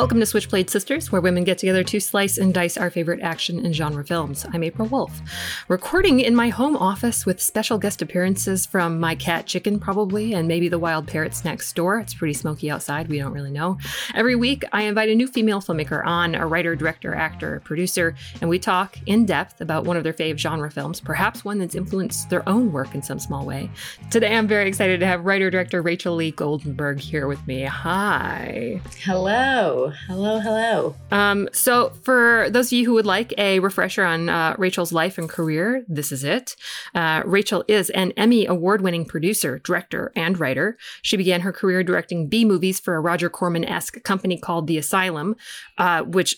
Welcome to Switchblade Sisters, where women get together to slice and dice our favorite action and genre films. I'm April Wolfe, recording in my home office with special guest appearances from my cat Chicken, probably, and maybe the wild parrots next door. It's pretty smoky outside. We don't really know. Every week, I invite a new female filmmaker on, a writer, director, actor, producer, and we talk in depth about one of their fave genre films, perhaps one that's influenced their own work in some small way. Today, I'm very excited to have writer-director Rachel Lee Goldenberg here with me. Hi. Hello. Hello. So for those of you who would like a refresher on Rachel's life and career, this is it. Rachel is an Emmy award-winning producer, director, and writer. She began her career directing B-movies for a Roger Corman-esque company called The Asylum, which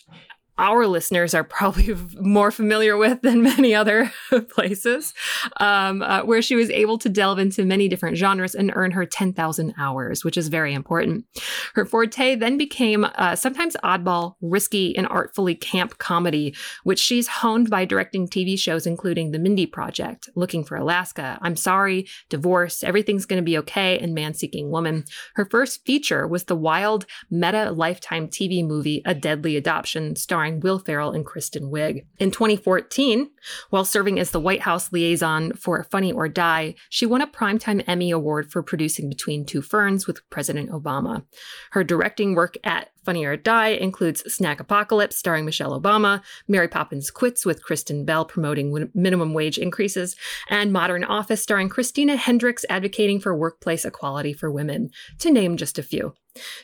our listeners are probably more familiar with than many other places, where she was able to delve into many different genres and earn her 10,000 hours, which is very important. Her forte then became sometimes oddball, risky, and artfully camp comedy, which she's honed by directing TV shows including The Mindy Project, Looking for Alaska, I'm Sorry, Divorce, Everything's Gonna Be Okay, and Man Seeking Woman. Her first feature was the wild meta-Lifetime TV movie, A Deadly Adoption, starring Will Ferrell and Kristen Wiig. In 2014, while serving as the White House liaison for Funny or Die, she won a Primetime Emmy Award for producing Between Two Ferns with President Obama. Her directing work at Funny or Die includes Snack Apocalypse, starring Michelle Obama, Mary Poppins Quits with Kristen Bell promoting minimum wage increases, and Modern Office, starring Christina Hendricks advocating for workplace equality for women, to name just a few.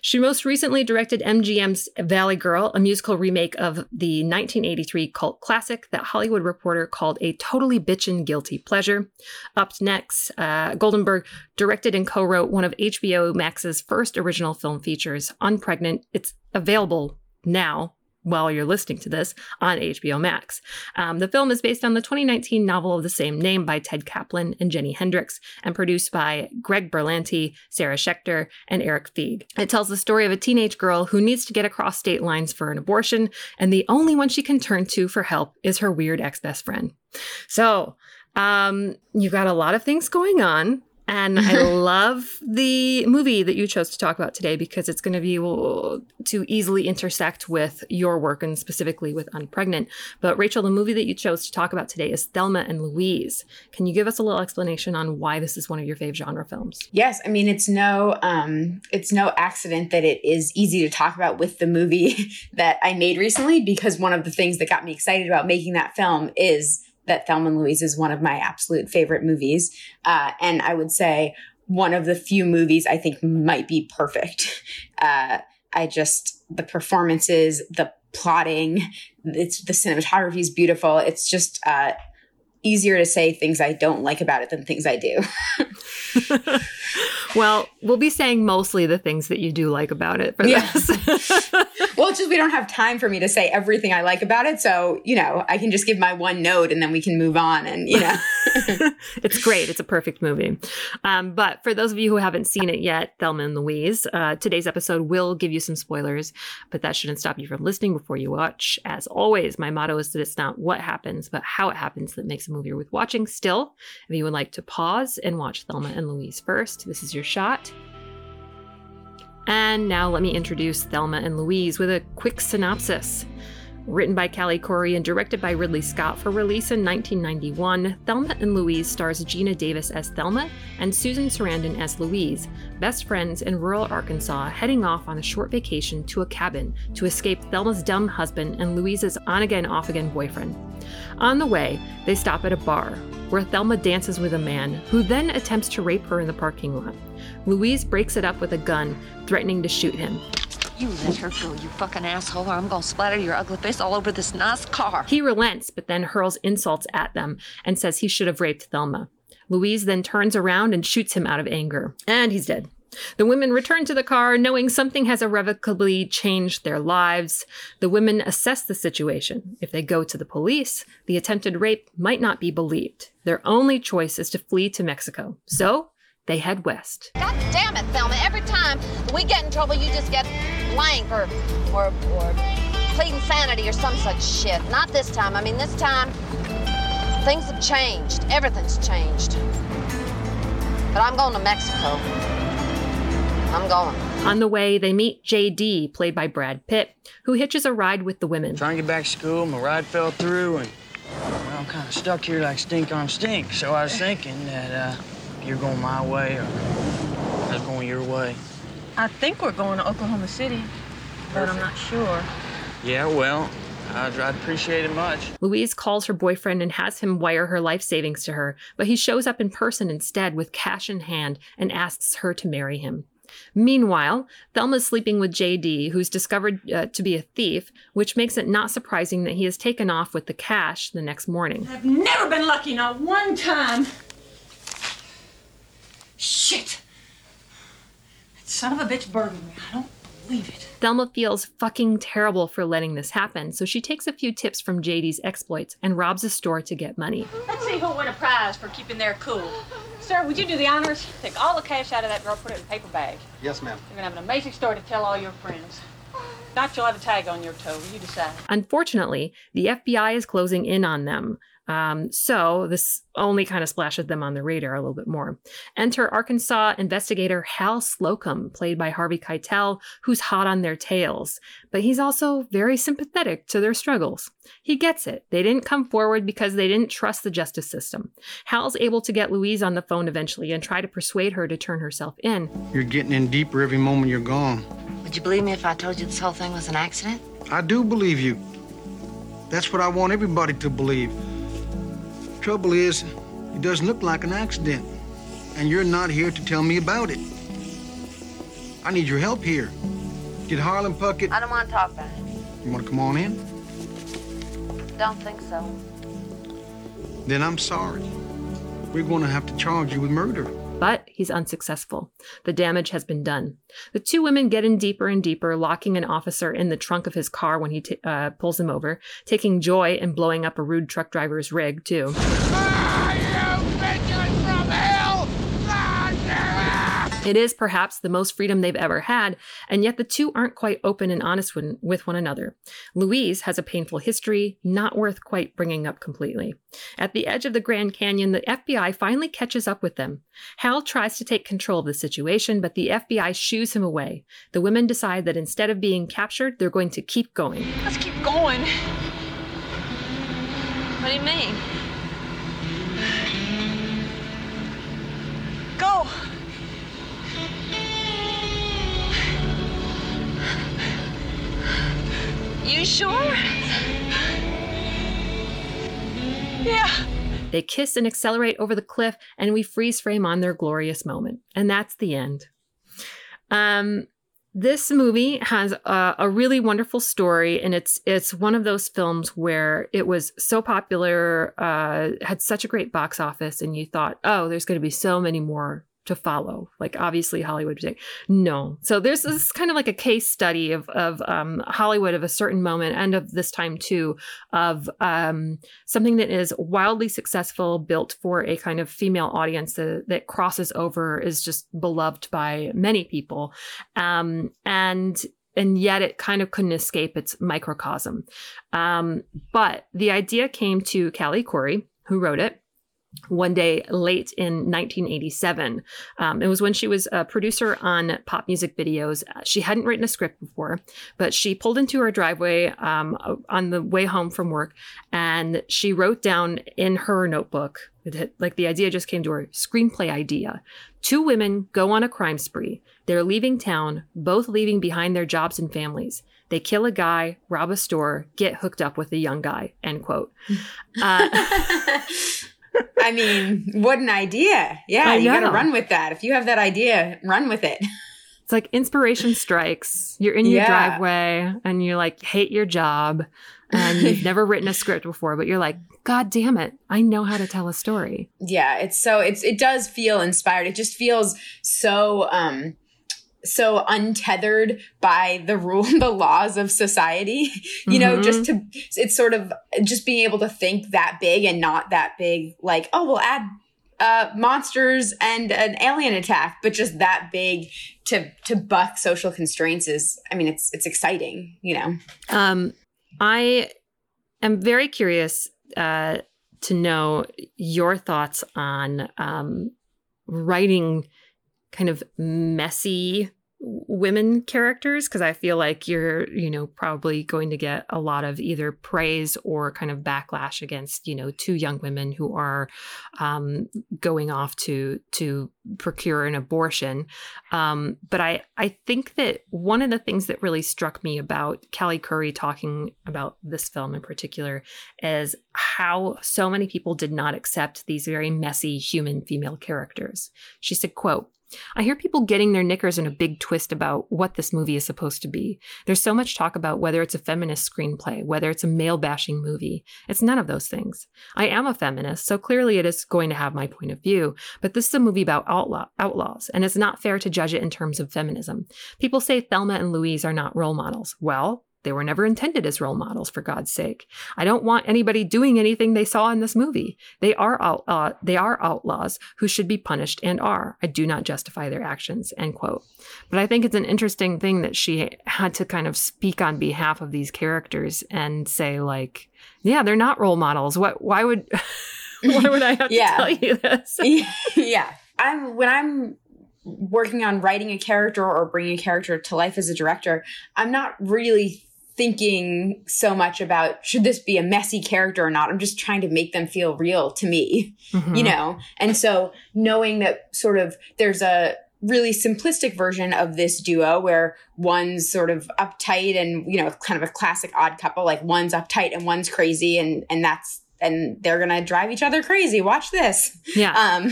She most recently directed MGM's Valley Girl, a musical remake of the 1983 cult classic that Hollywood Reporter called a totally bitchin' guilty pleasure. Up next, Goldenberg directed and co-wrote one of HBO Max's first original film features, Unpregnant. It's available now, while you're listening to this, on HBO Max. The film is based on the 2019 novel of the same name by Ted Kaplan and Jenny Hendricks, and produced by Greg Berlanti, Sarah Schechter, and Eric Feig. It tells the story of a teenage girl who needs to get across state lines for an abortion, and the only one she can turn to for help is her weird ex-best friend. So, you've got a lot of things going on. And I love the movie that you chose to talk about today because it's going to be able to easily intersect with your work and specifically with Unpregnant. But Rachel, the movie that you chose to talk about today is Thelma and Louise. Can you give us a little explanation on why this is one of your fave genre films? Yes. I mean, it's no accident that it is easy to talk about with the movie that I made recently, because one of the things that got me excited about making that film is that Thelma and Louise is one of my absolute favorite movies. And I would say one of the few movies I think might be perfect. The performances, the plotting, the cinematography is beautiful. It's just easier to say things I don't like about it than things I do. Well, we'll be saying mostly the things that you do like about it. Yes. Well, it's just we don't have time for me to say everything I like about it. So, I can just give my one note and then we can move on. And, It's great. It's a perfect movie. But for those of you who haven't seen it yet, Thelma and Louise, today's episode will give you some spoilers, but that shouldn't stop you from listening before you watch. As always, my motto is that it's not what happens, but how it happens that makes a movie worth watching. Still, if you would like to pause and watch Thelma and Louise first, this is your shot. And now let me introduce Thelma and Louise with a quick synopsis. Written by Callie Khouri and directed by Ridley Scott for release in 1991, Thelma and Louise stars Gina Davis as Thelma and Susan Sarandon as Louise, best friends in rural Arkansas, heading off on a short vacation to a cabin to escape Thelma's dumb husband and Louise's on-again, off-again boyfriend. On the way, they stop at a bar, where Thelma dances with a man who then attempts to rape her in the parking lot. Louise breaks it up with a gun, threatening to shoot him. You let her go, you fucking asshole, or I'm gonna splatter your ugly face all over this nice car. He relents, but then hurls insults at them and says he should have raped Thelma. Louise then turns around and shoots him out of anger. And he's dead. The women return to the car, knowing something has irrevocably changed their lives. The women assess the situation. If they go to the police, the attempted rape might not be believed. Their only choice is to flee to Mexico. So they head west. God damn it, Thelma. Every time we get in trouble, you just get blank or pleading sanity or some such shit. Not this time. I mean, this time, things have changed. Everything's changed. But I'm going to Mexico. I'm going. On the way, they meet J.D., played by Brad Pitt, who hitches a ride with the women. Trying to get back to school, my ride fell through, and I'm kind of stuck here like stink on stink. So I was thinking that you're going my way or I was going your way. I think we're going to Oklahoma City, but I'm not sure. Yeah, well, I'd appreciate it much. Louise calls her boyfriend and has him wire her life savings to her, but he shows up in person instead with cash in hand and asks her to marry him. Meanwhile, Thelma's sleeping with J.D., who's discovered to be a thief, which makes it not surprising that he is taken off with the cash the next morning. I've never been lucky, not one time. Shit. That son of a bitch burdened me. I don't believe it. Thelma feels fucking terrible for letting this happen, so she takes a few tips from JD's exploits and robs a store to get money. Let's see who'll win a prize for keeping their cool. Sir, would you do the honors? Take all the cash out of that girl, put it in a paper bag. Yes, ma'am. You're gonna have an amazing story to tell all your friends. Not you'll have a tag on your toe, you decide. Unfortunately, the FBI is closing in on them. So this only kind of splashes them on the radar a little bit more. Enter Arkansas investigator Hal Slocum, played by Harvey Keitel, who's hot on their tails. But he's also very sympathetic to their struggles. He gets it. They didn't come forward because they didn't trust the justice system. Hal's able to get Louise on the phone eventually and try to persuade her to turn herself in. You're getting in deeper every moment you're gone. Would you believe me if I told you this whole thing was an accident? I do believe you. That's what I want everybody to believe. Trouble is, it doesn't look like an accident, and you're not here to tell me about it. I need your help here. Did Harlan Puckett... I don't want to talk about it. You want to come on in? Don't think so. Then I'm sorry. We're going to have to charge you with murder. But he's unsuccessful. The damage has been done. The two women get in deeper and deeper, locking an officer in the trunk of his car when he pulls him over, taking joy in blowing up a rude truck driver's rig, too. Ah, you bitches from hell! Ah, yeah! It is perhaps the most freedom they've ever had, and yet the two aren't quite open and honest with one another. Louise has a painful history, not worth quite bringing up completely. At the edge of the Grand Canyon, the FBI finally catches up with them. Hal tries to take control of the situation, but the FBI shoos him away. The women decide that instead of being captured, they're going to keep going. Let's keep going. What do you mean? Go. You sure? Yeah. They kiss and accelerate over the cliff, and we freeze frame on their glorious moment. And that's the end. This movie has a really wonderful story, and it's one of those films where it was so popular, had such a great box office, and you thought, oh, there's going to be so many more to follow. Like, obviously, Hollywood was like, no. So there's this kind of like a case study of Hollywood of a certain moment and of this time too, of something that is wildly successful, built for a kind of female audience that crosses over, is just beloved by many people. And yet it kind of couldn't escape its microcosm. But the idea came to Callie Khouri, who wrote it, one day late in 1987. It was when she was a producer on pop music videos. She hadn't written a script before, but she pulled into her driveway on the way home from work, and she wrote down in her notebook, like the idea just came to her, screenplay idea. Two women go on a crime spree. They're leaving town, both leaving behind their jobs and families. They kill a guy, rob a store, get hooked up with a young guy, end quote. I mean, what an idea. Yeah, you got to run with that. If you have that idea, run with it. It's like inspiration strikes. You're in your driveway and you like hate your job and you've never written a script before, but you're like, God damn it, I know how to tell a story. Yeah, it does feel inspired. It just feels so untethered by the laws of society, you know, it's sort of just being able to think that big and not that big, like, oh, we'll add monsters and an alien attack, but just that big to buck social constraints is, I mean, it's exciting, you know. I am very curious to know your thoughts on writing kind of messy women characters, because I feel like you're, you know, probably going to get a lot of either praise or kind of backlash against, you know, two young women who are going off to procure an abortion. But I think that one of the things that really struck me about Callie Khouri talking about this film in particular is how so many people did not accept these very messy human female characters. She said, quote, "I hear people getting their knickers in a big twist about what this movie is supposed to be. There's so much talk about whether it's a feminist screenplay, whether it's a male-bashing movie. It's none of those things. I am a feminist, so clearly it is going to have my point of view, but this is a movie about outlaws, and it's not fair to judge it in terms of feminism. People say Thelma and Louise are not role models. Well, they were never intended as role models, for God's sake. I don't want anybody doing anything they saw in this movie. They are outlaws who should be punished and are. I do not justify their actions," end quote. But I think it's an interesting thing that she had to kind of speak on behalf of these characters and say, like, yeah, they're not role models. Why would I have to tell you this? Yeah. When I'm working on writing a character or bringing a character to life as a director, I'm not really thinking so much about should this be a messy character or not. I'm just trying to make them feel real to me, you know? And so knowing that sort of there's a really simplistic version of this duo where one's sort of uptight and, you know, kind of a classic odd couple, like one's uptight and one's crazy and they're going to drive each other crazy. Watch this. Yeah.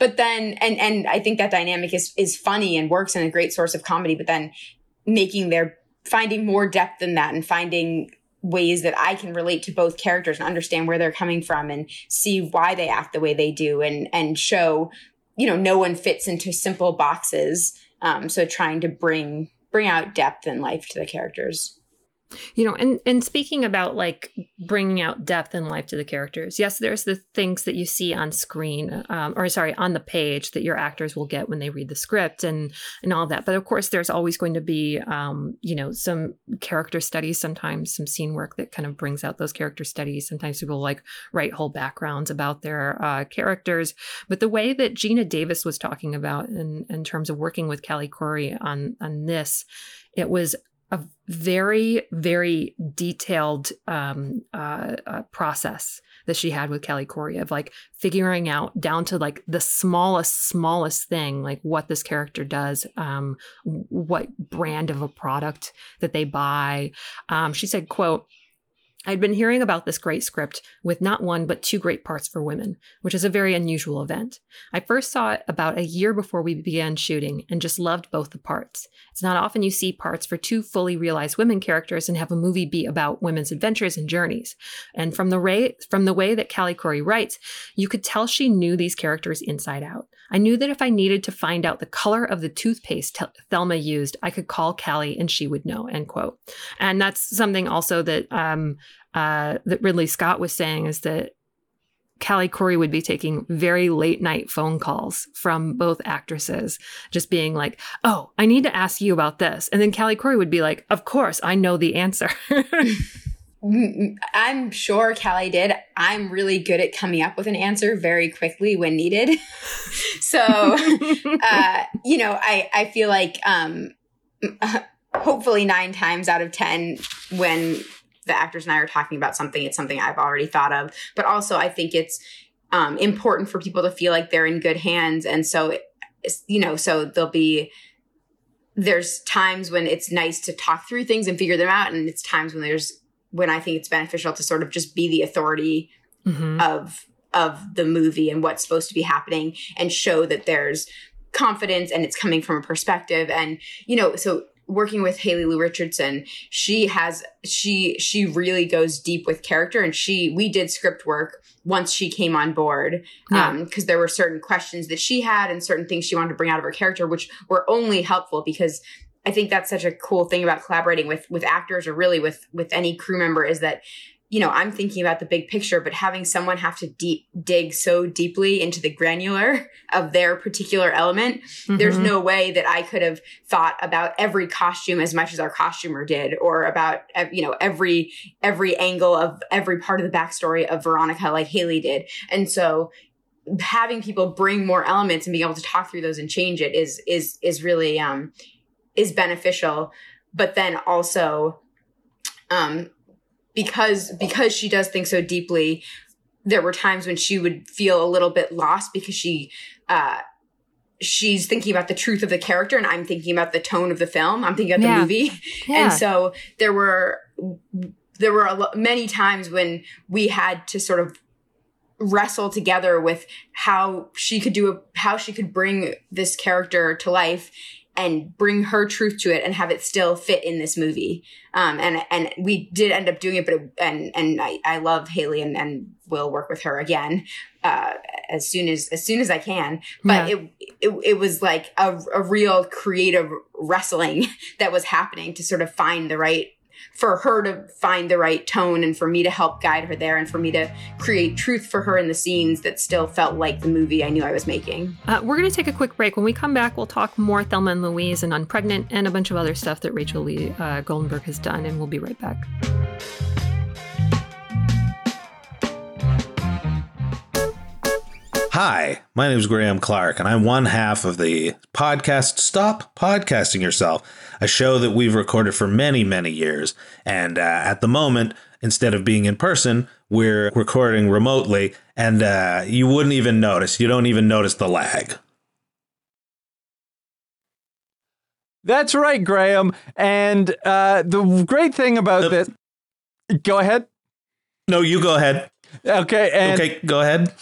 But then, and I think that dynamic is funny and works and a great source of comedy, but then finding more depth than that and finding ways that I can relate to both characters and understand where they're coming from and see why they act the way they do and show, you know, no one fits into simple boxes. So trying to bring out depth and life to the characters. You know, and speaking about like bringing out depth and life to the characters, yes, there's the things that you see on screen, on the page that your actors will get when they read the script and all that. But of course, there's always going to be, you know, some character studies, sometimes some scene work that kind of brings out those character studies. Sometimes people like write whole backgrounds about their characters. But the way that Gina Davis was talking about in terms of working with Callie Khouri on this, it was a very, very detailed process that she had with Callie Khouri of like figuring out down to like the smallest thing, like what this character does, what brand of a product that they buy. She said, quote, "I'd been hearing about this great script with not one, but two great parts for women, which is a very unusual event. I first saw it about a year before we began shooting and just loved both the parts. It's not often you see parts for two fully realized women characters and have a movie be about women's adventures and journeys. And from the way that Callie Khouri writes, you could tell she knew these characters inside out. I knew that if I needed to find out the color of the toothpaste Thelma used, I could call Callie and she would know," end quote. And that's something also that that Ridley Scott was saying, is that Callie Khouri would be taking very late night phone calls from both actresses, just being like, "Oh, I need to ask you about this." And then Callie Khouri would be like, "Of course, I know the answer." I'm sure Callie did. I'm really good at coming up with an answer very quickly when needed. So, you know, I feel like hopefully 9 times out of 10 when the actors and I are talking about something, it's something I've already thought of. But also I think it's important for people to feel like they're in good hands. And so, you know, so there's times when it's nice to talk through things and figure them out. And it's times when when I think it's beneficial to sort of just be the authority of the movie and what's supposed to be happening and show that there's confidence and it's coming from a perspective. And, you know, so working with Haley Lou Richardson, she really goes deep with character, and we did script work once she came on board, because there were certain questions that she had and certain things she wanted to bring out of her character, which were only helpful because I think that's such a cool thing about collaborating with actors or really with any crew member, is that, you know, I'm thinking about the big picture, but having someone have to dig so deeply into the granular of their particular element, there's no way that I could have thought about every costume as much as our costumer did, or about, you know, every angle of every part of the backstory of Veronica like Haley did. And so having people bring more elements and being able to talk through those and change it is really is beneficial, but then also because she does think so deeply, there were times when she would feel a little bit lost because she's thinking about the truth of the character, and I'm thinking about the tone of the film. I'm thinking about the movie. Yeah. And so there were many times when we had to sort of wrestle together with how she could bring this character to life and bring her truth to it and have it still fit in this movie. And we did end up doing it, but I love Haley and will work with her again as soon as I can. But it was like a real creative wrestling that was happening to sort of find the right tone, and for me to help guide her there, and for me to create truth for her in the scenes that still felt like the movie I knew I was making. We're going to take a quick break. When we come back, we'll talk more Thelma and Louise and Unpregnant and a bunch of other stuff that Rachel Lee Goldenberg has done, and we'll be right back. Hi, my name is Graham Clark, and I'm one half of the podcast Stop Podcasting Yourself, a show that we've recorded for many, many years. And at the moment, instead of being in person, we're recording remotely, and you wouldn't even notice. You don't even notice the lag. That's right, Graham. And the great thing about this... Go ahead. No, you go ahead. Okay. Okay, go ahead.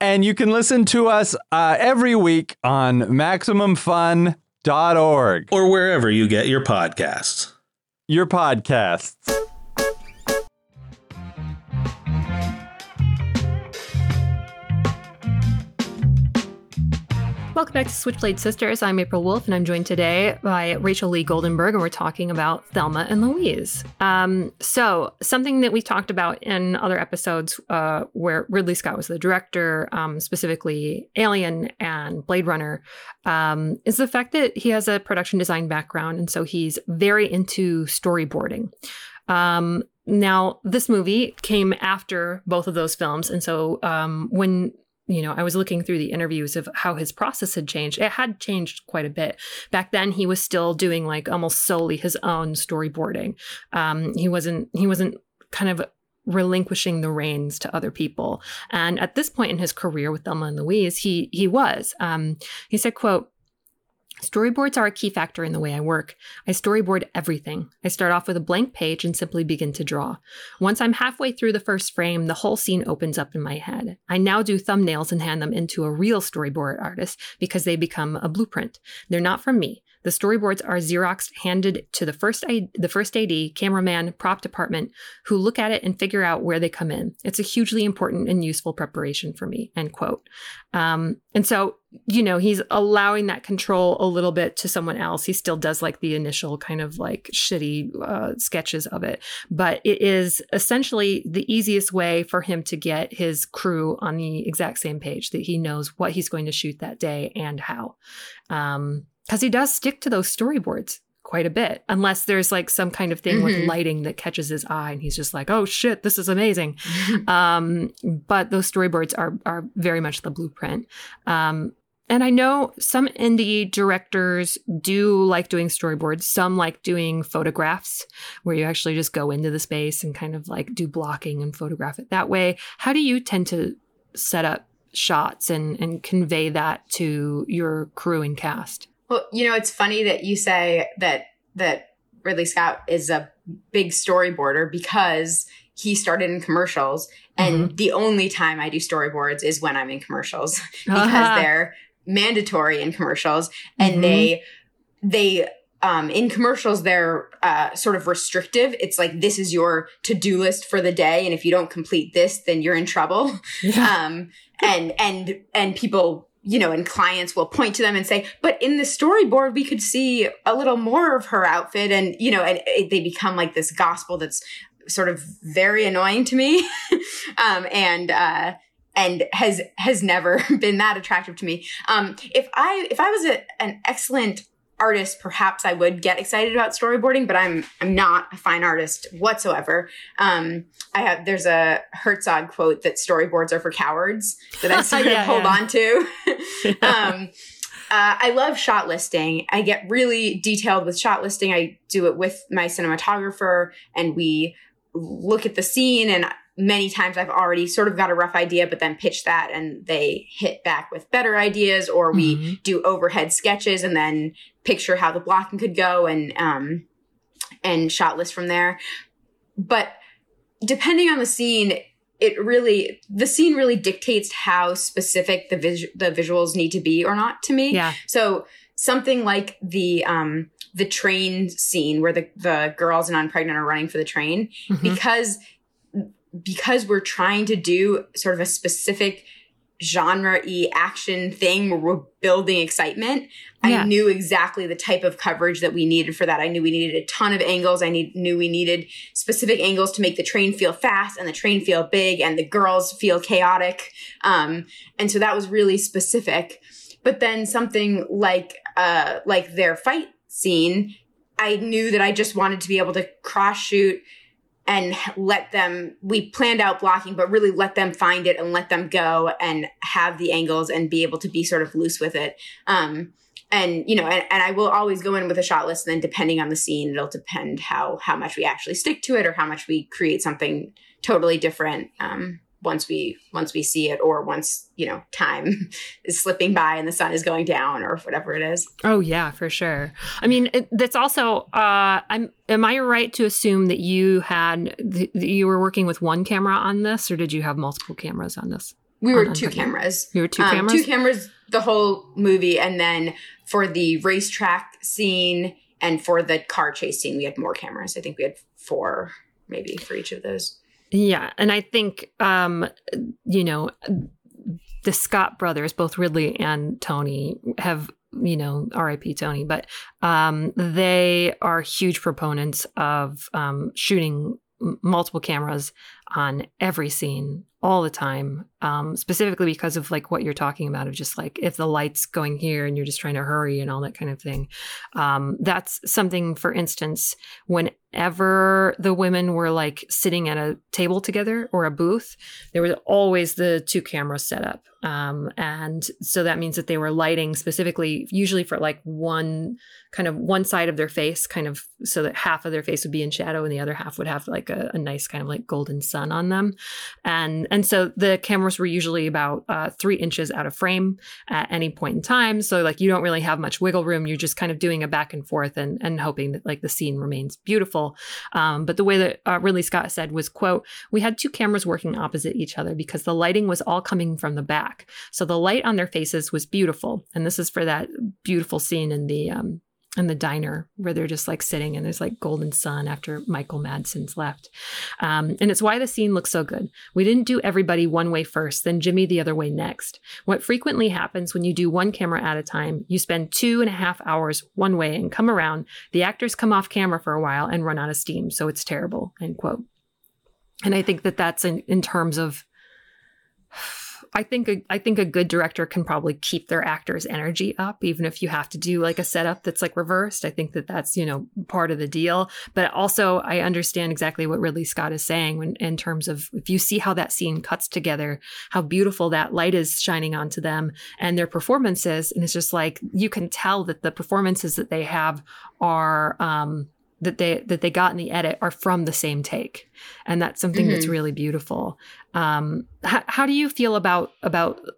And you can listen to us every week on MaximumFun.org. Or wherever you get your podcasts. Welcome back to Switchblade Sisters. I'm April Wolfe, and I'm joined today by Rachel Lee Goldenberg, and we're talking about Thelma and Louise. So something that we talked about in other episodes where Ridley Scott was the director, specifically Alien and Blade Runner, is the fact that he has a production design background, and so he's very into storyboarding. Now, this movie came after both of those films, and so when... You know, I was looking through the interviews of how his process had changed. It had changed quite a bit. Back then, he was still doing like almost solely his own storyboarding. He wasn't kind of relinquishing the reins to other people. And at this point in his career with Thelma and Louise, he was. He said, quote, "Storyboards are a key factor in the way I work. I storyboard everything. I start off with a blank page and simply begin to draw. Once I'm halfway through the first frame, the whole scene opens up in my head. I now do thumbnails and hand them into a real storyboard artist because they become a blueprint. They're not from me. The storyboards are Xeroxed, handed to the first AD, cameraman, prop department, who look at it and figure out where they come in. It's a hugely important and useful preparation for me," end quote. And so, you know, he's allowing that control a little bit to someone else. He still does like the initial kind of like shitty sketches of it, but it is essentially the easiest way for him to get his crew on the exact same page, that he knows what he's going to shoot that day and how. Because he does stick to those storyboards quite a bit, unless there's like some kind of thing with lighting that catches his eye and he's just like, oh shit, this is amazing. But those storyboards are very much the blueprint. And I know some indie directors do like doing storyboards. Some like doing photographs, where you actually just go into the space and kind of like do blocking and photograph it that way. How do you tend to set up shots and convey that to your crew and cast? Well, you know, it's funny that you say that Ridley Scott is a big storyboarder, because he started in commercials. And the only time I do storyboards is when I'm in commercials, because they're mandatory in commercials. And they in commercials, they're sort of restrictive. It's like, this is your to-do list for the day, and if you don't complete this, then you're in trouble. Yeah. And people... you know, and clients will point to them and say, but in the storyboard, we could see a little more of her outfit. And, you know, and they become like this gospel that's sort of very annoying to me. And has never been that attractive to me. If I was an excellent artist, perhaps I would get excited about storyboarding, but I'm not a fine artist whatsoever. There's a Herzog quote that storyboards are for cowards that I sort of hold on to. I love shot listing. I get really detailed with shot listing. I do it with my cinematographer and we look at the scene, and many times I've already sort of got a rough idea, but then pitch that and they hit back with better ideas, or we do overhead sketches and then picture how the blocking could go and shot list from there. But depending on the scene, the scene really dictates how specific the visuals need to be or not to me. Yeah. So something like the train scene where the girls in Unpregnant are running for the train, because we're trying to do sort of a specific genre-y action thing where we're building excitement. Yeah. I knew exactly the type of coverage that we needed for that. I knew we needed a ton of angles. I knew we needed specific angles to make the train feel fast and the train feel big and the girls feel chaotic. And so that was really specific. But then something like their fight scene, I knew that I just wanted to be able to cross-shoot and we planned out blocking, but really let them find it and let them go and have the angles and be able to be sort of loose with it. And I will always go in with a shot list, and then depending on the scene, it'll depend how much we actually stick to it or how much we create something totally different once we see it, or once, time is slipping by and the sun is going down or whatever it is. Oh, yeah, for sure. I mean, that's also, am I right to assume that you had, you were working with one camera on this, or did you have multiple cameras on this? We were two cameras. You were two cameras? Two cameras the whole movie. And then for the racetrack scene and for the car chase scene, we had more cameras. I think we had four, maybe, for each of those. Yeah. And I think, the Scott brothers, both Ridley and Tony, have, RIP Tony, but they are huge proponents of shooting multiple cameras on every scene all the time, specifically because of like what you're talking about, of just like if the light's going here and you're just trying to hurry and all that kind of thing. That's something, for instance, whenever the women were like sitting at a table together or a booth, there was always the two cameras set up. And so that means that they were lighting specifically, usually for like one side of their face, kind of so that half of their face would be in shadow and the other half would have like a nice kind of like golden sun on them. And so the cameras were usually about 3 inches out of frame at any point in time. So like you don't really have much wiggle room. You're just kind of doing a back and forth and hoping that like the scene remains beautiful. But the way that Ridley Scott said was, quote, "We had two cameras working opposite each other because the lighting was all coming from the back. So the light on their faces was beautiful." And this is for that beautiful scene in the diner where they're just like sitting and there's like golden sun after Michael Madsen's left. And it's why the scene looks so good. "We didn't do everybody one way first, then Jimmy the other way next. What frequently happens when you do one camera at a time, you spend 2.5 hours one way and come around. The actors come off camera for a while and run out of steam. So it's terrible," end quote. And I think that that's in terms of, I think a good director can probably keep their actors' energy up, even if you have to do like a setup that's like reversed. I think that that's, part of the deal. But also I understand exactly what Ridley Scott is saying when, in terms of if you see how that scene cuts together, how beautiful that light is shining onto them and their performances. And it's just like, you can tell that the performances that they have are, that they got in the edit are from the same take. And that's something that's really beautiful. How do you feel about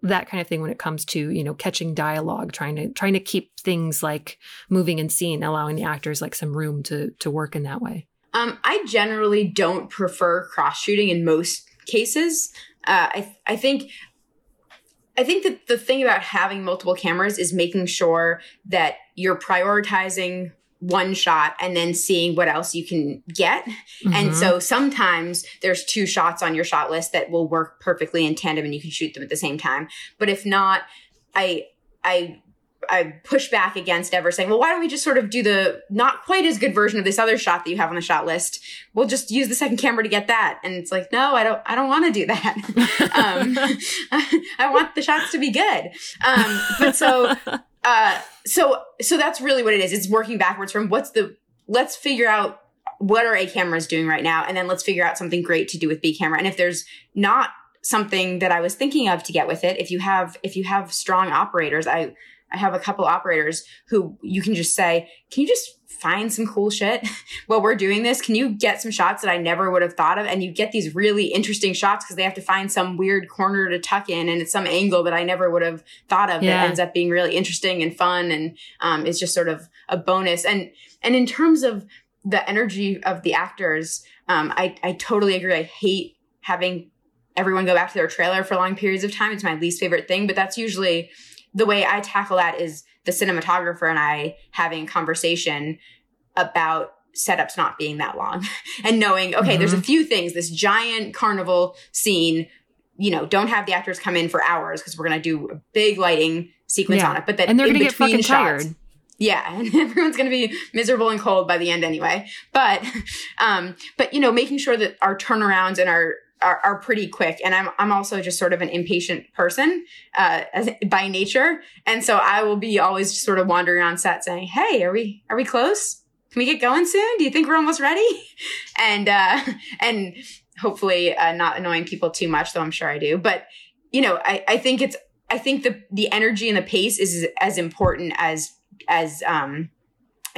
that kind of thing when it comes to, catching dialogue, trying to keep things like moving in scene, allowing the actors like some room to work in that way? I generally don't prefer cross shooting in most cases. I think that the thing about having multiple cameras is making sure that you're prioritizing one shot and then seeing what else you can get. And so sometimes there's two shots on your shot list that will work perfectly in tandem and you can shoot them at the same time. But if not, I push back against ever saying, well, why don't we just sort of do the not quite as good version of this other shot that you have on the shot list? We'll just use the second camera to get that. And it's like, no, I don't want to do that. I want the shots to be good. So that's really what it is. It's working backwards from let's figure out what our A camera is doing right now. And then let's figure out something great to do with B camera. And if there's not something that I was thinking of to get with it, if you have strong operators, I I have a couple operators who you can just say, can you just find some cool shit while we're doing this? Can you get some shots that I never would have thought of? And you get these really interesting shots because they have to find some weird corner to tuck in. And it's some angle that I never would have thought of. Yeah. That ends up being really interesting and fun. And it's just sort of a bonus. And in terms of the energy of the actors, I totally agree. I hate having everyone go back to their trailer for long periods of time. It's my least favorite thing, but that's usually the way I tackle that is the cinematographer and I having conversation about setups not being that long and knowing, okay, mm-hmm. There's a few things, this giant carnival scene, you know, don't have the actors come in for hours because we're going to do a big lighting sequence on it, but that and they're going to get fucking shots, tired. Yeah. And everyone's going to be miserable and cold by the end anyway. But you know, making sure that our turnarounds and are pretty quick. And I'm also just sort of an impatient person by nature. And so I will be always just sort of wandering on set saying, hey, are we close? Can we get going soon? Do you think we're almost ready? And hopefully not annoying people too much, though I'm sure I do. But, you know, I think the energy and the pace is as important as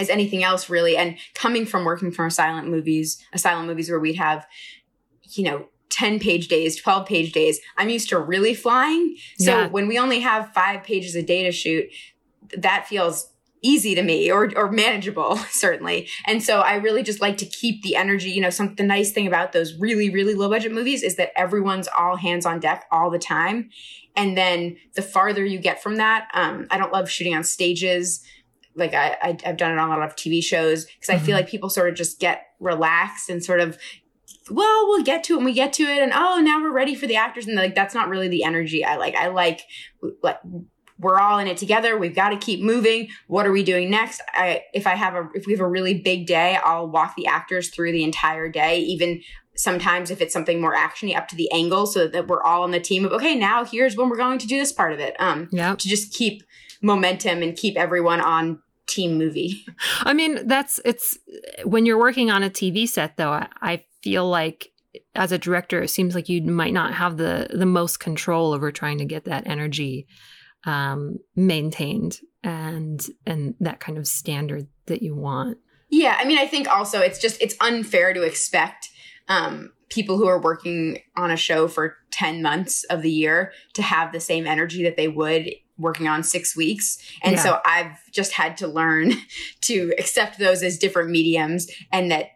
anything else really. And coming from working from asylum movies where we'd have, you know, 10-page days, 12-page days, I'm used to really flying. So when we only have 5 pages a day to shoot, that feels easy to me or manageable, certainly. And so I really just like to keep the energy. You know, the nice thing about those really, really low-budget movies is that everyone's all hands on deck all the time. And then the farther you get from that, I don't love shooting on stages. Like I've done it on a lot of TV shows because I feel like people sort of just get relaxed and sort of, well, we'll get to it when we get to it. And, oh, now we're ready for the actors. And like, that's not really the energy I like. We're all in it together. We've got to keep moving. What are we doing next? If we have a really big day, I'll walk the actors through the entire day, even sometimes if it's something more actiony, up to the angle so that we're all on the team of, okay, now here's when we're going to do this part of it. To just keep momentum and keep everyone on team movie. I mean, when you're working on a TV set though, I feel like as a director, it seems like you might not have the most control over trying to get that energy maintained and that kind of standard that you want. Yeah. I mean, I think also it's unfair to expect people who are working on a show for 10 months of the year to have the same energy that they would working on 6 weeks. And so I've just had to learn to accept those as different mediums and that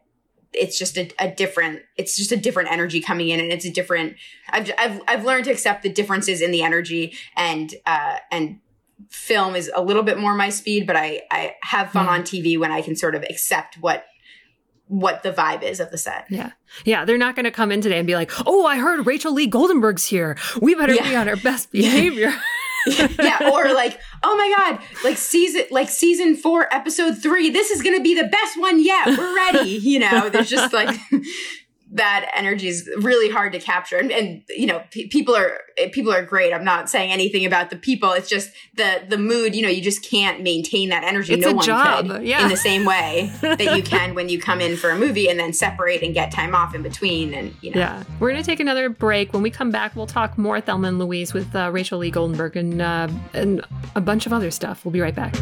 it's just a different energy coming in, and it's a different, I've learned to accept the differences in the energy, and film is a little bit more my speed, but I have fun on TV when I can sort of accept what the vibe is of the set. Yeah. Yeah. They're not going to come in today and be like, oh, I heard Rachel Lee Goldenberg's here. We better be on our best behavior. Yeah. Or like, oh my God, like season 4, episode 3, this is going to be the best one yet. We're ready. You know, there's just like that energy is really hard to capture. And you know, people are great. I'm not saying anything about the people. It's just the mood, you know, you just can't maintain that energy. It's no one job. Could in the same way that you can when you come in for a movie and then separate and get time off in between. And, you know. Yeah. We're going to take another break. When we come back, we'll talk more Thelma and Louise with Rachel Lee Goldenberg and a bunch of other stuff. We'll be right back.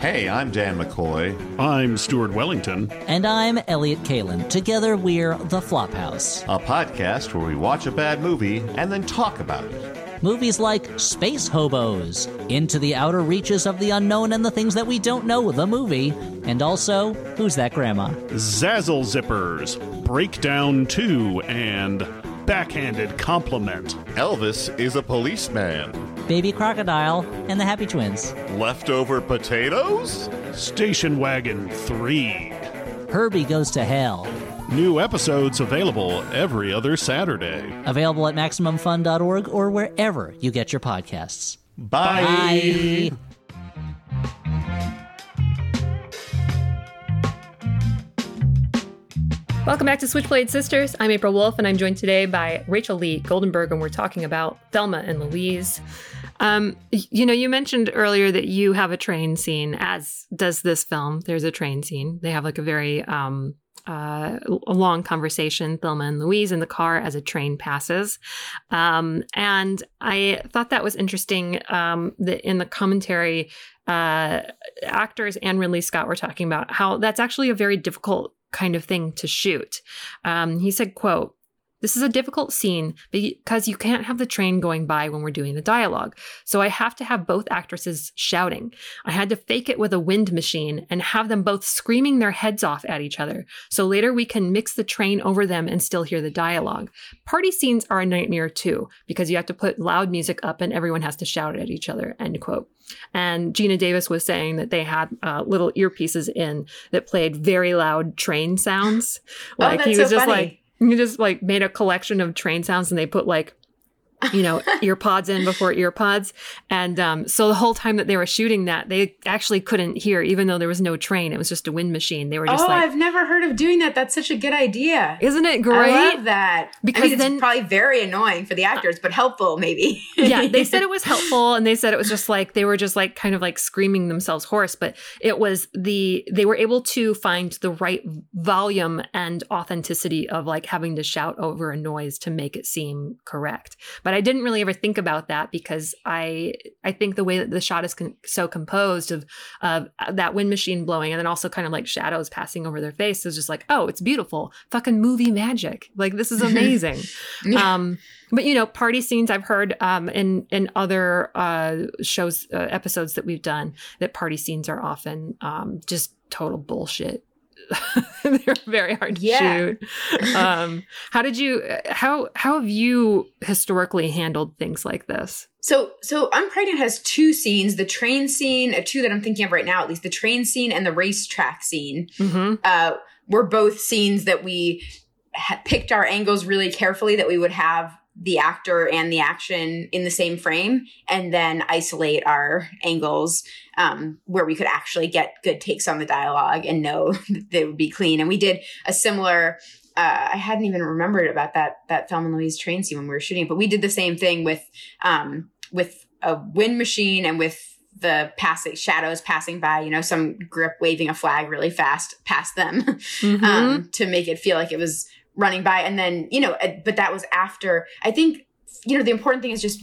Hey, I'm Dan McCoy. I'm Stuart Wellington. And I'm Elliot Kalin. Together, we're The Flophouse. A podcast where we watch a bad movie and then talk about it. Movies like Space Hobos, Into the Outer Reaches of the Unknown and the Things That We Don't Know, the movie, and also Who's That Grandma? Zazzle Zippers, Breakdown 2, and Backhanded Compliment. Elvis is a Policeman. Baby Crocodile, and the Happy Twins. Leftover Potatoes? Station Wagon 3. Herbie Goes to Hell. New episodes available every other Saturday. Available at MaximumFun.org or wherever you get your podcasts. Bye! Bye. Welcome back to Switchblade Sisters. I'm April Wolfe, and I'm joined today by Rachel Lee Goldenberg, and we're talking about Thelma and Louise. You know, you mentioned earlier that you have a train scene, as does this film. There's a train scene. They have like a very a long conversation, Thelma and Louise, in the car as a train passes. And I thought that was interesting that in the commentary, actors and Ridley Scott were talking about how that's actually a very difficult kind of thing to shoot. He said, quote, "This is a difficult scene because you can't have the train going by when we're doing the dialogue. So I have to have both actresses shouting. I had to fake it with a wind machine and have them both screaming their heads off at each other. So later we can mix the train over them and still hear the dialogue. Party scenes are a nightmare too, because you have to put loud music up and everyone has to shout at each other," end quote. And Gina Davis was saying that they had little earpieces in that played very loud train sounds. Like, oh, that's so funny. You just like made a collection of train sounds and they put like, you know, earpods in before earpods. And so the whole time that they were shooting that, they actually couldn't hear, even though there was no train. It was just a wind machine. They were just I've never heard of doing that. That's such a good idea. Isn't it great? I love that. Because it's probably very annoying for the actors, but helpful maybe. Yeah, they said it was helpful. And they said it was just like, they were just like kind of like screaming themselves hoarse. But it was they were able to find the right volume and authenticity of like having to shout over a noise to make it seem correct. But I didn't really ever think about that because I think the way that the shot is so composed of that wind machine blowing and then also kind of like shadows passing over their face is just like, oh, it's beautiful. Fucking movie magic. Like, this is amazing. Yeah. But, you know, party scenes, I've heard in other shows, episodes that we've done, that party scenes are often just total bullshit. They're very hard to shoot. How have you historically handled things like this? So Unpregnant has two scenes, the train scene, two that I'm thinking of right now, at least the train scene and the racetrack scene, were both scenes that we picked our angles really carefully, that we would have the actor and the action in the same frame and then isolate our angles where we could actually get good takes on the dialogue and know that they would be clean. And we did a similar, I hadn't even remembered about that Thelma and Louise train scene when we were shooting, but we did the same thing with a wind machine and with the shadows passing by, you know, some grip waving a flag really fast past them to make it feel like it was running by. And then, you know, but that was after, I think, you know, the important thing is just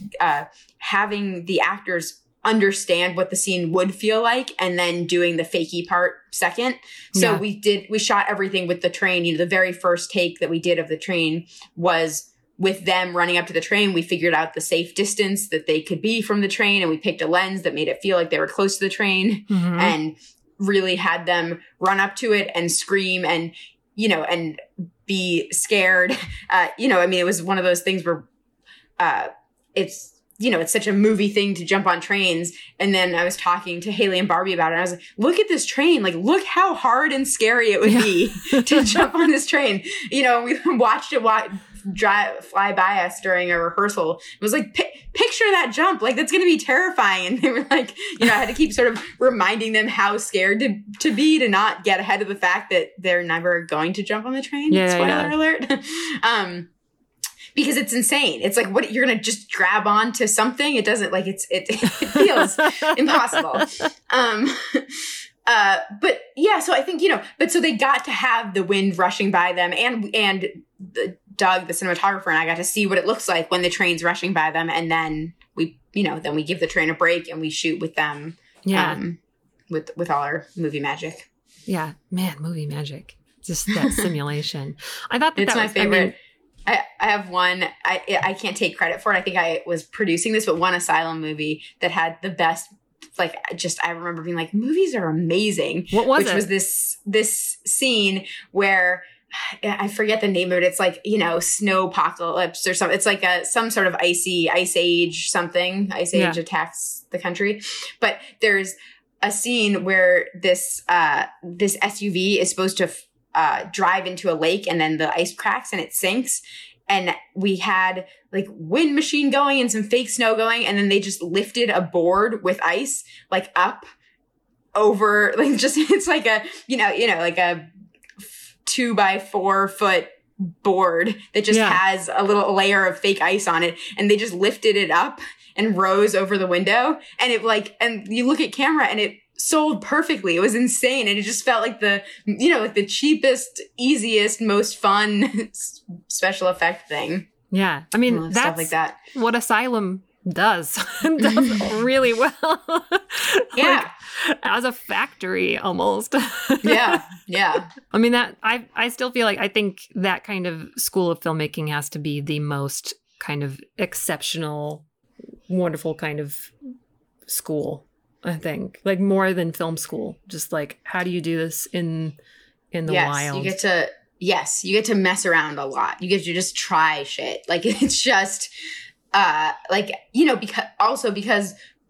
having the actors understand what the scene would feel like and then doing the fakey part second. So we shot everything with the train. You know, the very first take that we did of the train was with them running up to the train. We figured out the safe distance that they could be from the train and we picked a lens that made it feel like they were close to the train and really had them run up to it and scream and, you know, and be scared. You know, I mean, it was one of those things where it's, you know, it's such a movie thing to jump on trains. And then I was talking to Haley and Barbie about it. And I was like, look at this train. Like, look how hard and scary it would be to jump on this train. You know, we watched it fly by us during a rehearsal. It was like, picture that jump. Like, that's going to be terrifying. And they were like, you know, I had to keep sort of reminding them how scared to be, to not get ahead of the fact that they're never going to jump on the train. Spoiler alert. Because it's insane. It's like, what, you're going to just grab onto something? It doesn't, like, it feels impossible. But yeah, so I think, you know, but so they got to have the wind rushing by them and Doug, the cinematographer, and I got to see what it looks like when the train's rushing by them. And then we give the train a break and we shoot with them with all our movie magic. Yeah, man, movie magic. Just that simulation. I thought that was my favorite. I have one, I can't take credit for it. I think I was producing this, but one Asylum movie that had the best, like, just, I remember being like, movies are amazing. What was it? Which was this scene where, I forget the name of it. It's like, you know, Snow Apocalypse or something. It's like some sort of ice age something. Ice age attacks the country. But there's a scene where this SUV is supposed to drive into a lake and then the ice cracks and it sinks. And we had like wind machine going and some fake snow going. And then they just lifted a board with ice like up over, like, just, it's like a, you know, like a 2 by 4 foot board that just has a little layer of fake ice on it. And they just lifted it up and rose over the window. And it like, and you look at camera and it sold perfectly. It was insane. And it just felt like the, you know, like the cheapest, easiest, most fun special effect thing. Yeah. I mean, that's stuff like that. What Asylum does really well. Yeah. Like, as a factory almost. Yeah. Yeah. I mean, that I still feel like I think that kind of school of filmmaking has to be the most kind of exceptional, wonderful kind of school, I think. Like more than film school. Just like, how do you do this in the wild? You get to mess around a lot. You get to just try shit. Like it's just because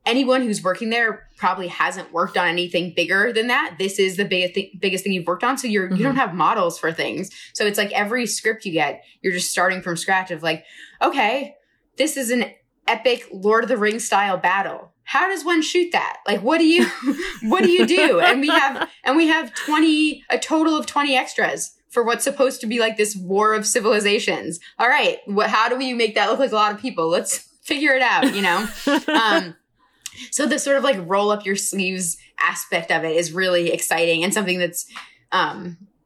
anyone who's working there probably hasn't worked on anything bigger than that. This is the biggest thing you've worked on. So you don't have models for things. So it's like every script you get, you're just starting from scratch of like, okay, this is an epic Lord of the Rings style battle. How does one shoot that? Like, what do you do? And we have a total of 20 extras for what's supposed to be like this war of civilizations. All right, how do we make that look like a lot of people? Let's figure it out, you know? So the sort of like roll up your sleeves aspect of it is really exciting and something that's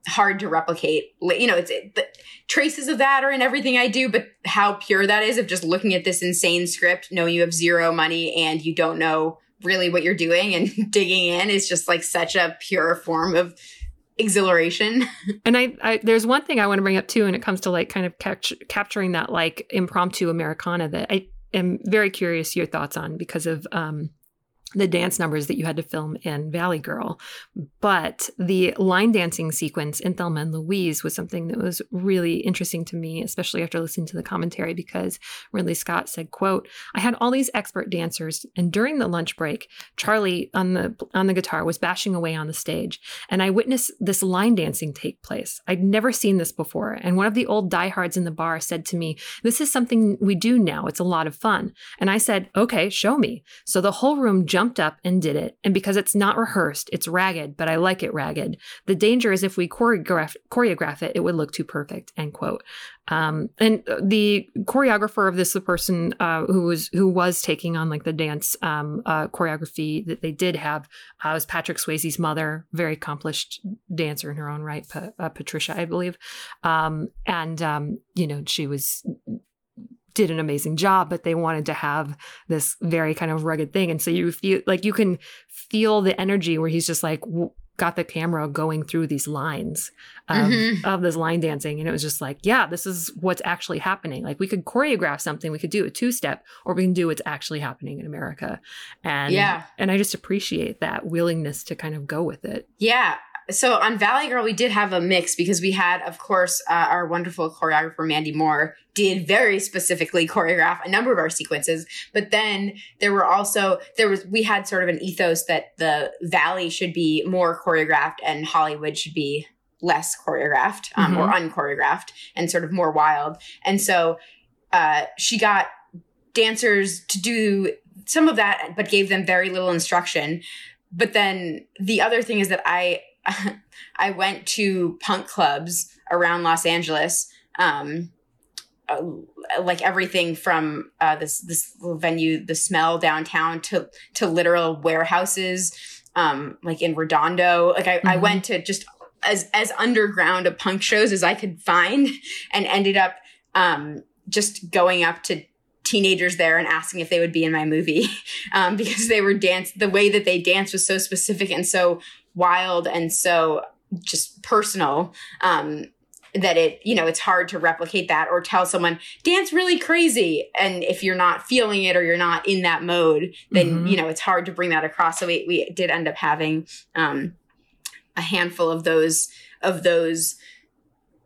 hard to replicate. You know, the traces of that are in everything I do, but how pure that is of just looking at this insane script, knowing you have zero money and you don't know really what you're doing and digging in is just like such a pure form of exhilaration. And I there's one thing I want to bring up too, and it comes to like kind of capturing that like impromptu Americana that I am very curious your thoughts on because of the dance numbers that you had to film in Valley Girl. But the line dancing sequence in Thelma and Louise was something that was really interesting to me, especially after listening to the commentary, because Ridley Scott said, quote, "I had all these expert dancers, and during the lunch break, Charlie on the guitar was bashing away on the stage, and I witnessed this line dancing take place. I'd never seen this before, and one of the old diehards in the bar said to me, 'This is something we do now. It's a lot of fun.' And I said, 'Okay, show me.' So the whole room jumped up and did it. And because it's not rehearsed, it's ragged, but I like it ragged. The danger is if we choreograph it, it would look too perfect," end quote. And the choreographer of this, the person who was taking on like the dance choreography that they did have, was Patrick Swayze's mother, very accomplished dancer in her own right, Patricia, I believe. You know, she did an amazing job, but they wanted to have this very kind of rugged thing. And so you feel like you can feel the energy where he's just like got the camera going through these lines of this line dancing. And it was just like, yeah, this is what's actually happening. Like we could choreograph something, we could do a 2-step, or we can do what's actually happening in America. And I just appreciate that willingness to kind of go with it. Yeah. So on Valley Girl, we did have a mix because we had, of course, our wonderful choreographer, Mandy Moore, did very specifically choreograph a number of our sequences. But then we had sort of an ethos that the Valley should be more choreographed and Hollywood should be less choreographed or unchoreographed and sort of more wild. And so she got dancers to do some of that, but gave them very little instruction. But then the other thing is that I went to punk clubs around Los Angeles, like everything from this little venue, The Smell downtown, to literal warehouses, like in Redondo. Like I went to just as underground a punk shows as I could find, and ended up just going up to teenagers there and asking if they would be in my movie, because they were the way that they danced was so specific and so wild and so just personal, that it, you know, it's hard to replicate that or tell someone dance really crazy. And if you're not feeling it or you're not in that mode, then, you know, it's hard to bring that across. So we did end up having, a handful of those,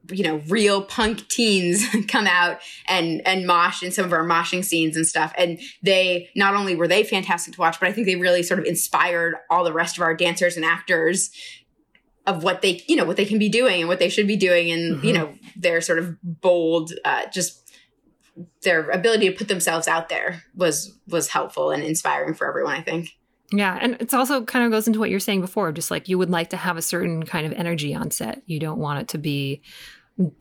you know, real punk teens come out and mosh in some of our moshing scenes and stuff. And they, not only were they fantastic to watch, but I think they really sort of inspired all the rest of our dancers and actors of what they, you know, what they can be doing and what they should be doing. And, you know, their sort of bold, just their ability to put themselves out there was helpful and inspiring for everyone, I think. Yeah. And it's also kind of goes into what you're saying before, just like you would like to have a certain kind of energy on set. You don't want it to be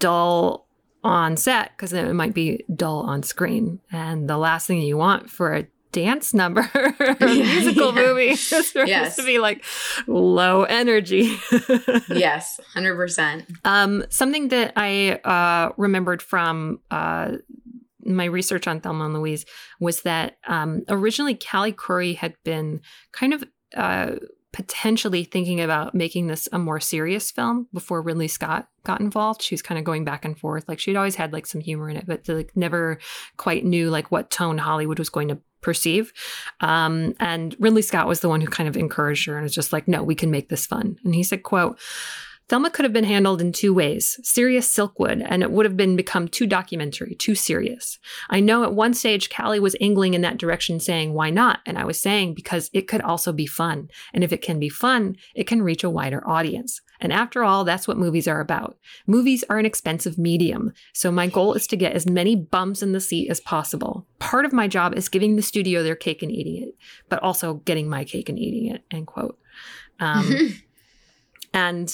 dull on set because then it might be dull on screen. And the last thing you want for a dance number or a musical movie. It's supposed to be like low energy. Yes, 100%. Something that I remembered from my research on Thelma and Louise was that originally Callie Khouri had been kind of potentially thinking about making this a more serious film before Ridley Scott got involved. She was kind of going back and forth. Like she'd always had like some humor in it, but like never quite knew like what tone Hollywood was going to perceive. And Ridley Scott was the one who kind of encouraged her and was just like, no, we can make this fun. And he said, quote, Thelma could have been handled in two ways, serious Silkwood, and it would have become too documentary, too serious. I know at one stage, Callie was angling in that direction saying, why not? And I was saying, because it could also be fun. And if it can be fun, it can reach a wider audience. And after all, that's what movies are about. Movies are an expensive medium. So my goal is to get as many bums in the seat as possible. Part of my job is giving the studio their cake and eating it, but also getting my cake and eating it, end quote. And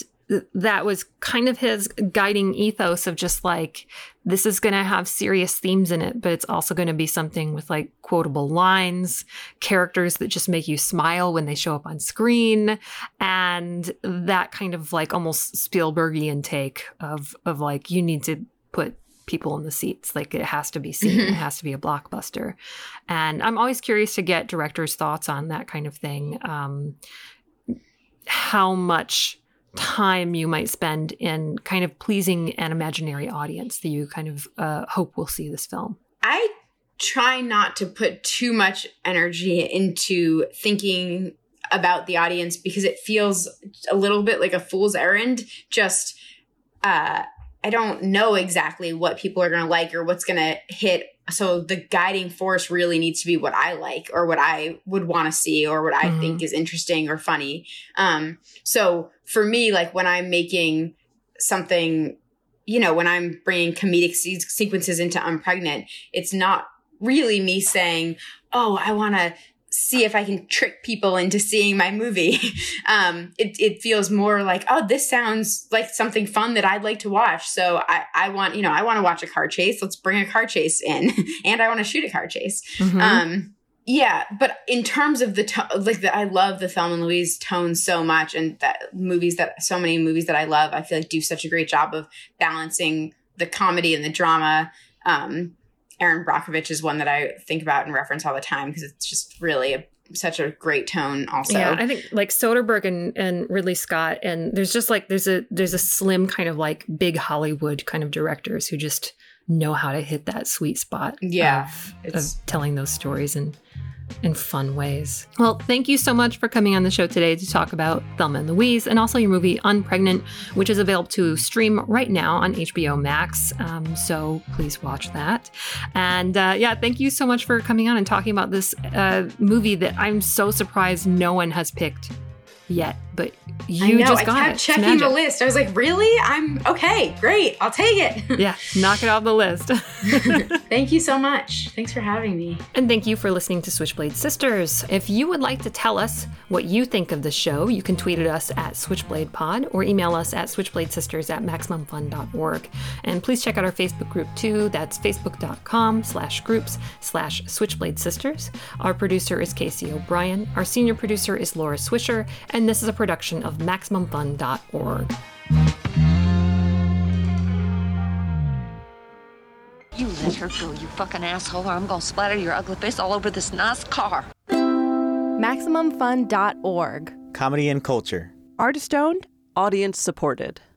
that was kind of his guiding ethos of just like, this is going to have serious themes in it, but it's also going to be something with like quotable lines, characters that just make you smile when they show up on screen. And that kind of like almost Spielbergian take of like, you need to put people in the seats. Like it has to be seen. It has to be a blockbuster. And I'm always curious to get directors' thoughts on that kind of thing. How much time you might spend in kind of pleasing an imaginary audience that you kind of hope will see this film. I try not to put too much energy into thinking about the audience because it feels a little bit like a fool's errand. Just, I don't know exactly what people are going to like or what's going to hit. So the guiding force really needs to be what I like or what I would want to see or what I think is interesting or funny. So for me, like when I'm making something, you know, when I'm bringing comedic sequences into Unpregnant, it's not really me saying, oh, I want to see if I can trick people into seeing my movie. It feels more like, oh, this sounds like something fun that I'd like to watch. So I want to watch a car chase. Let's bring a car chase in. And I want to shoot a car chase. Yeah. But in terms of the I love the Thelma and Louise tone so much. And so many movies that I love, I feel like do such a great job of balancing the comedy and the drama. Aaron Brockovich is one that I think about and reference all the time because it's just really such a great tone also. Yeah, I think like Soderbergh and Ridley Scott, and there's just like there's a slim kind of like big Hollywood kind of directors who just know how to hit that sweet spot of telling those stories in fun ways. Well, thank you so much for coming on the show today to talk about Thelma and Louise and also your movie Unpregnant, which is available to stream right now on HBO Max. So please watch that. And thank you so much for coming on and talking about this movie that I'm so surprised no one has picked yet, but you just got it. I kept checking the list. I was like, really? Okay, great. I'll take it. Yeah, knock it off the list. Thank you so much. Thanks for having me. And thank you for listening to Switchblade Sisters. If you would like to tell us what you think of the show, you can tweet at us at SwitchbladePod or email us at SwitchbladeSisters@MaximumFun.org. And please check out our Facebook group too. That's facebook.com/groups/SwitchbladeSisters. Our producer is Casey O'Brien. Our senior producer is Laura Swisher. And this is a production of MaximumFun.org. You let her go, you fucking asshole, or I'm gonna splatter your ugly face all over this nice car. MaximumFun.org. Comedy and culture. Artist owned, audience supported.